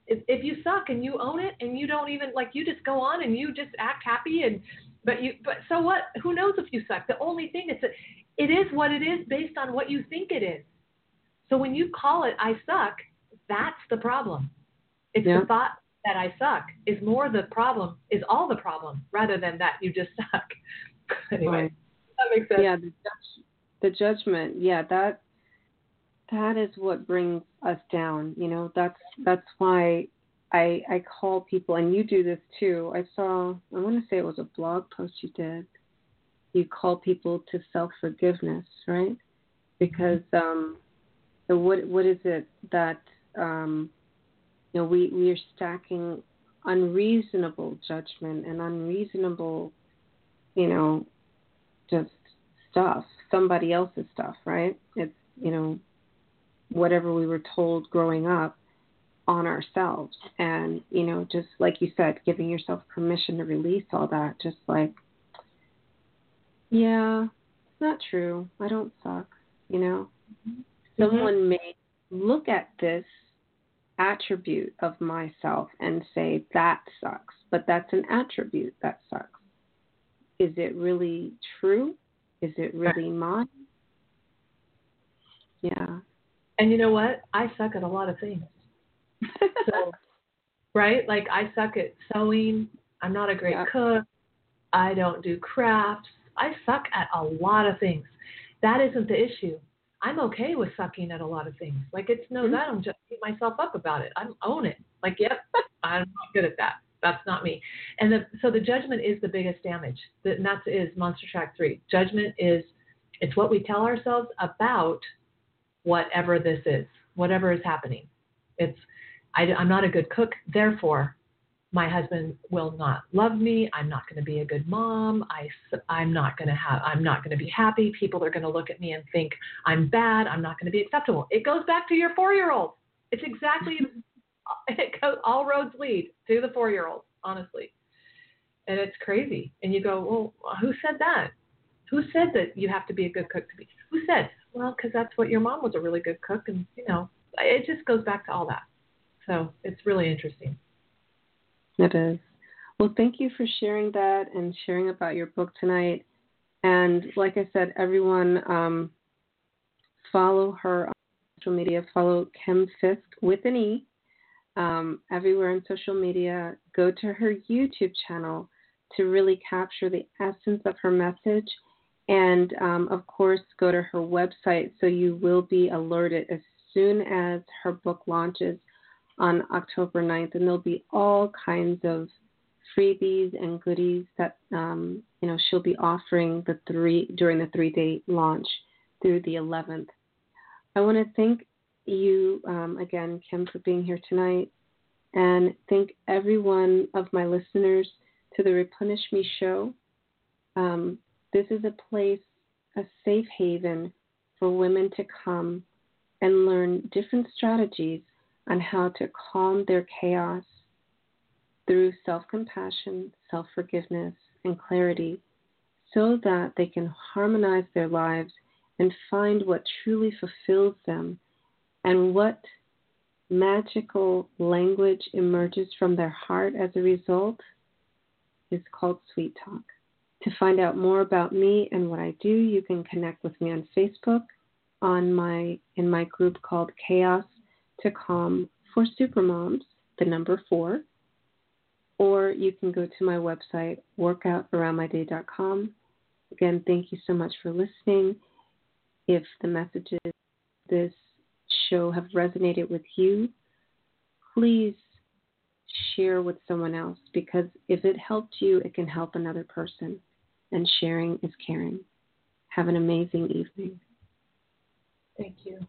Yeah. If, if you suck and you own it and you don't even, like, you just go on and you just act happy, and but you but so what? Who knows if you suck? The only thing is that it is what it is based on what you think it is. So when you call it I suck, that's the problem. It's yeah. the thought that I suck is more the problem, is all the problem, rather than that you just suck. Anyway, right. That makes sense. Yeah, the, the judgment. Yeah, that that is what brings us down. You know, that's that's why I I call people, and you do this too. I saw, I want to say it was a blog post you did. You call people to self-forgiveness, right? Because um. So what what is it that um, you know we, we are stacking unreasonable judgment and unreasonable, you know, just stuff, somebody else's stuff, right? It's, you know, whatever we were told growing up on ourselves, and, you know, just like you said, giving yourself permission to release all that, just like, yeah, it's not true. I don't suck, you know. Mm-hmm. Someone may look at this attribute of myself and say, that sucks, but that's an attribute that sucks. Is it really true? Is it really mine? Yeah. And you know what? I suck at a lot of things. So, right? Like I suck at sewing. I'm not a great yeah. cook. I don't do crafts. I suck at a lot of things. That isn't the issue. I'm okay with sucking at a lot of things. Like it's no, mm-hmm. I don't just beat myself up about it. I own it. Like, yep, I'm not good at that. That's not me. And the, so the judgment is the biggest damage. The, and that is Monster Track three. Judgment is, it's what we tell ourselves about whatever this is, whatever is happening. It's, I, I'm not a good cook. Therefore, my husband will not love me. I'm not going to be a good mom. I, I'm not going to have, I'm not going to be happy. People are going to look at me and think I'm bad. I'm not going to be acceptable. It goes back to your four-year-old. It's exactly, it goes, all roads lead to the four-year-old, honestly. And it's crazy. And you go, well, who said that? Who said that you have to be a good cook to be? Who said? Well, because that's what your mom was, a really good cook. And, you know, it just goes back to all that. So it's really interesting. It is. Well, thank you for sharing that and sharing about your book tonight. And like I said, everyone, um, follow her on social media. Follow Kim Fiske with an E um, everywhere on social media. Go to her YouTube channel to really capture the essence of her message. And, um, of course, go to her website so you will be alerted as soon as her book launches on October ninth, and there'll be all kinds of freebies and goodies that um, you know she'll be offering the three during the three-day launch through the eleventh. I want to thank you um, again, Kim, for being here tonight, and thank every one of my listeners to the Replenish Me show. Um, this is a place, a safe haven for women to come and learn different strategies on how to calm their chaos through self-compassion, self-forgiveness, and clarity so that they can harmonize their lives and find what truly fulfills them and what magical language emerges from their heart as a result is called Sweet Talk. To find out more about me and what I do, you can connect with me on Facebook on my in my group called Chaos to Com for Supermoms, the number four, or you can go to my website, workout around my day dot com. Again, thank you so much for listening. If the messages of this show have resonated with you, please share with someone else, because if it helped you, it can help another person. And sharing is caring. Have an amazing evening. Thank you.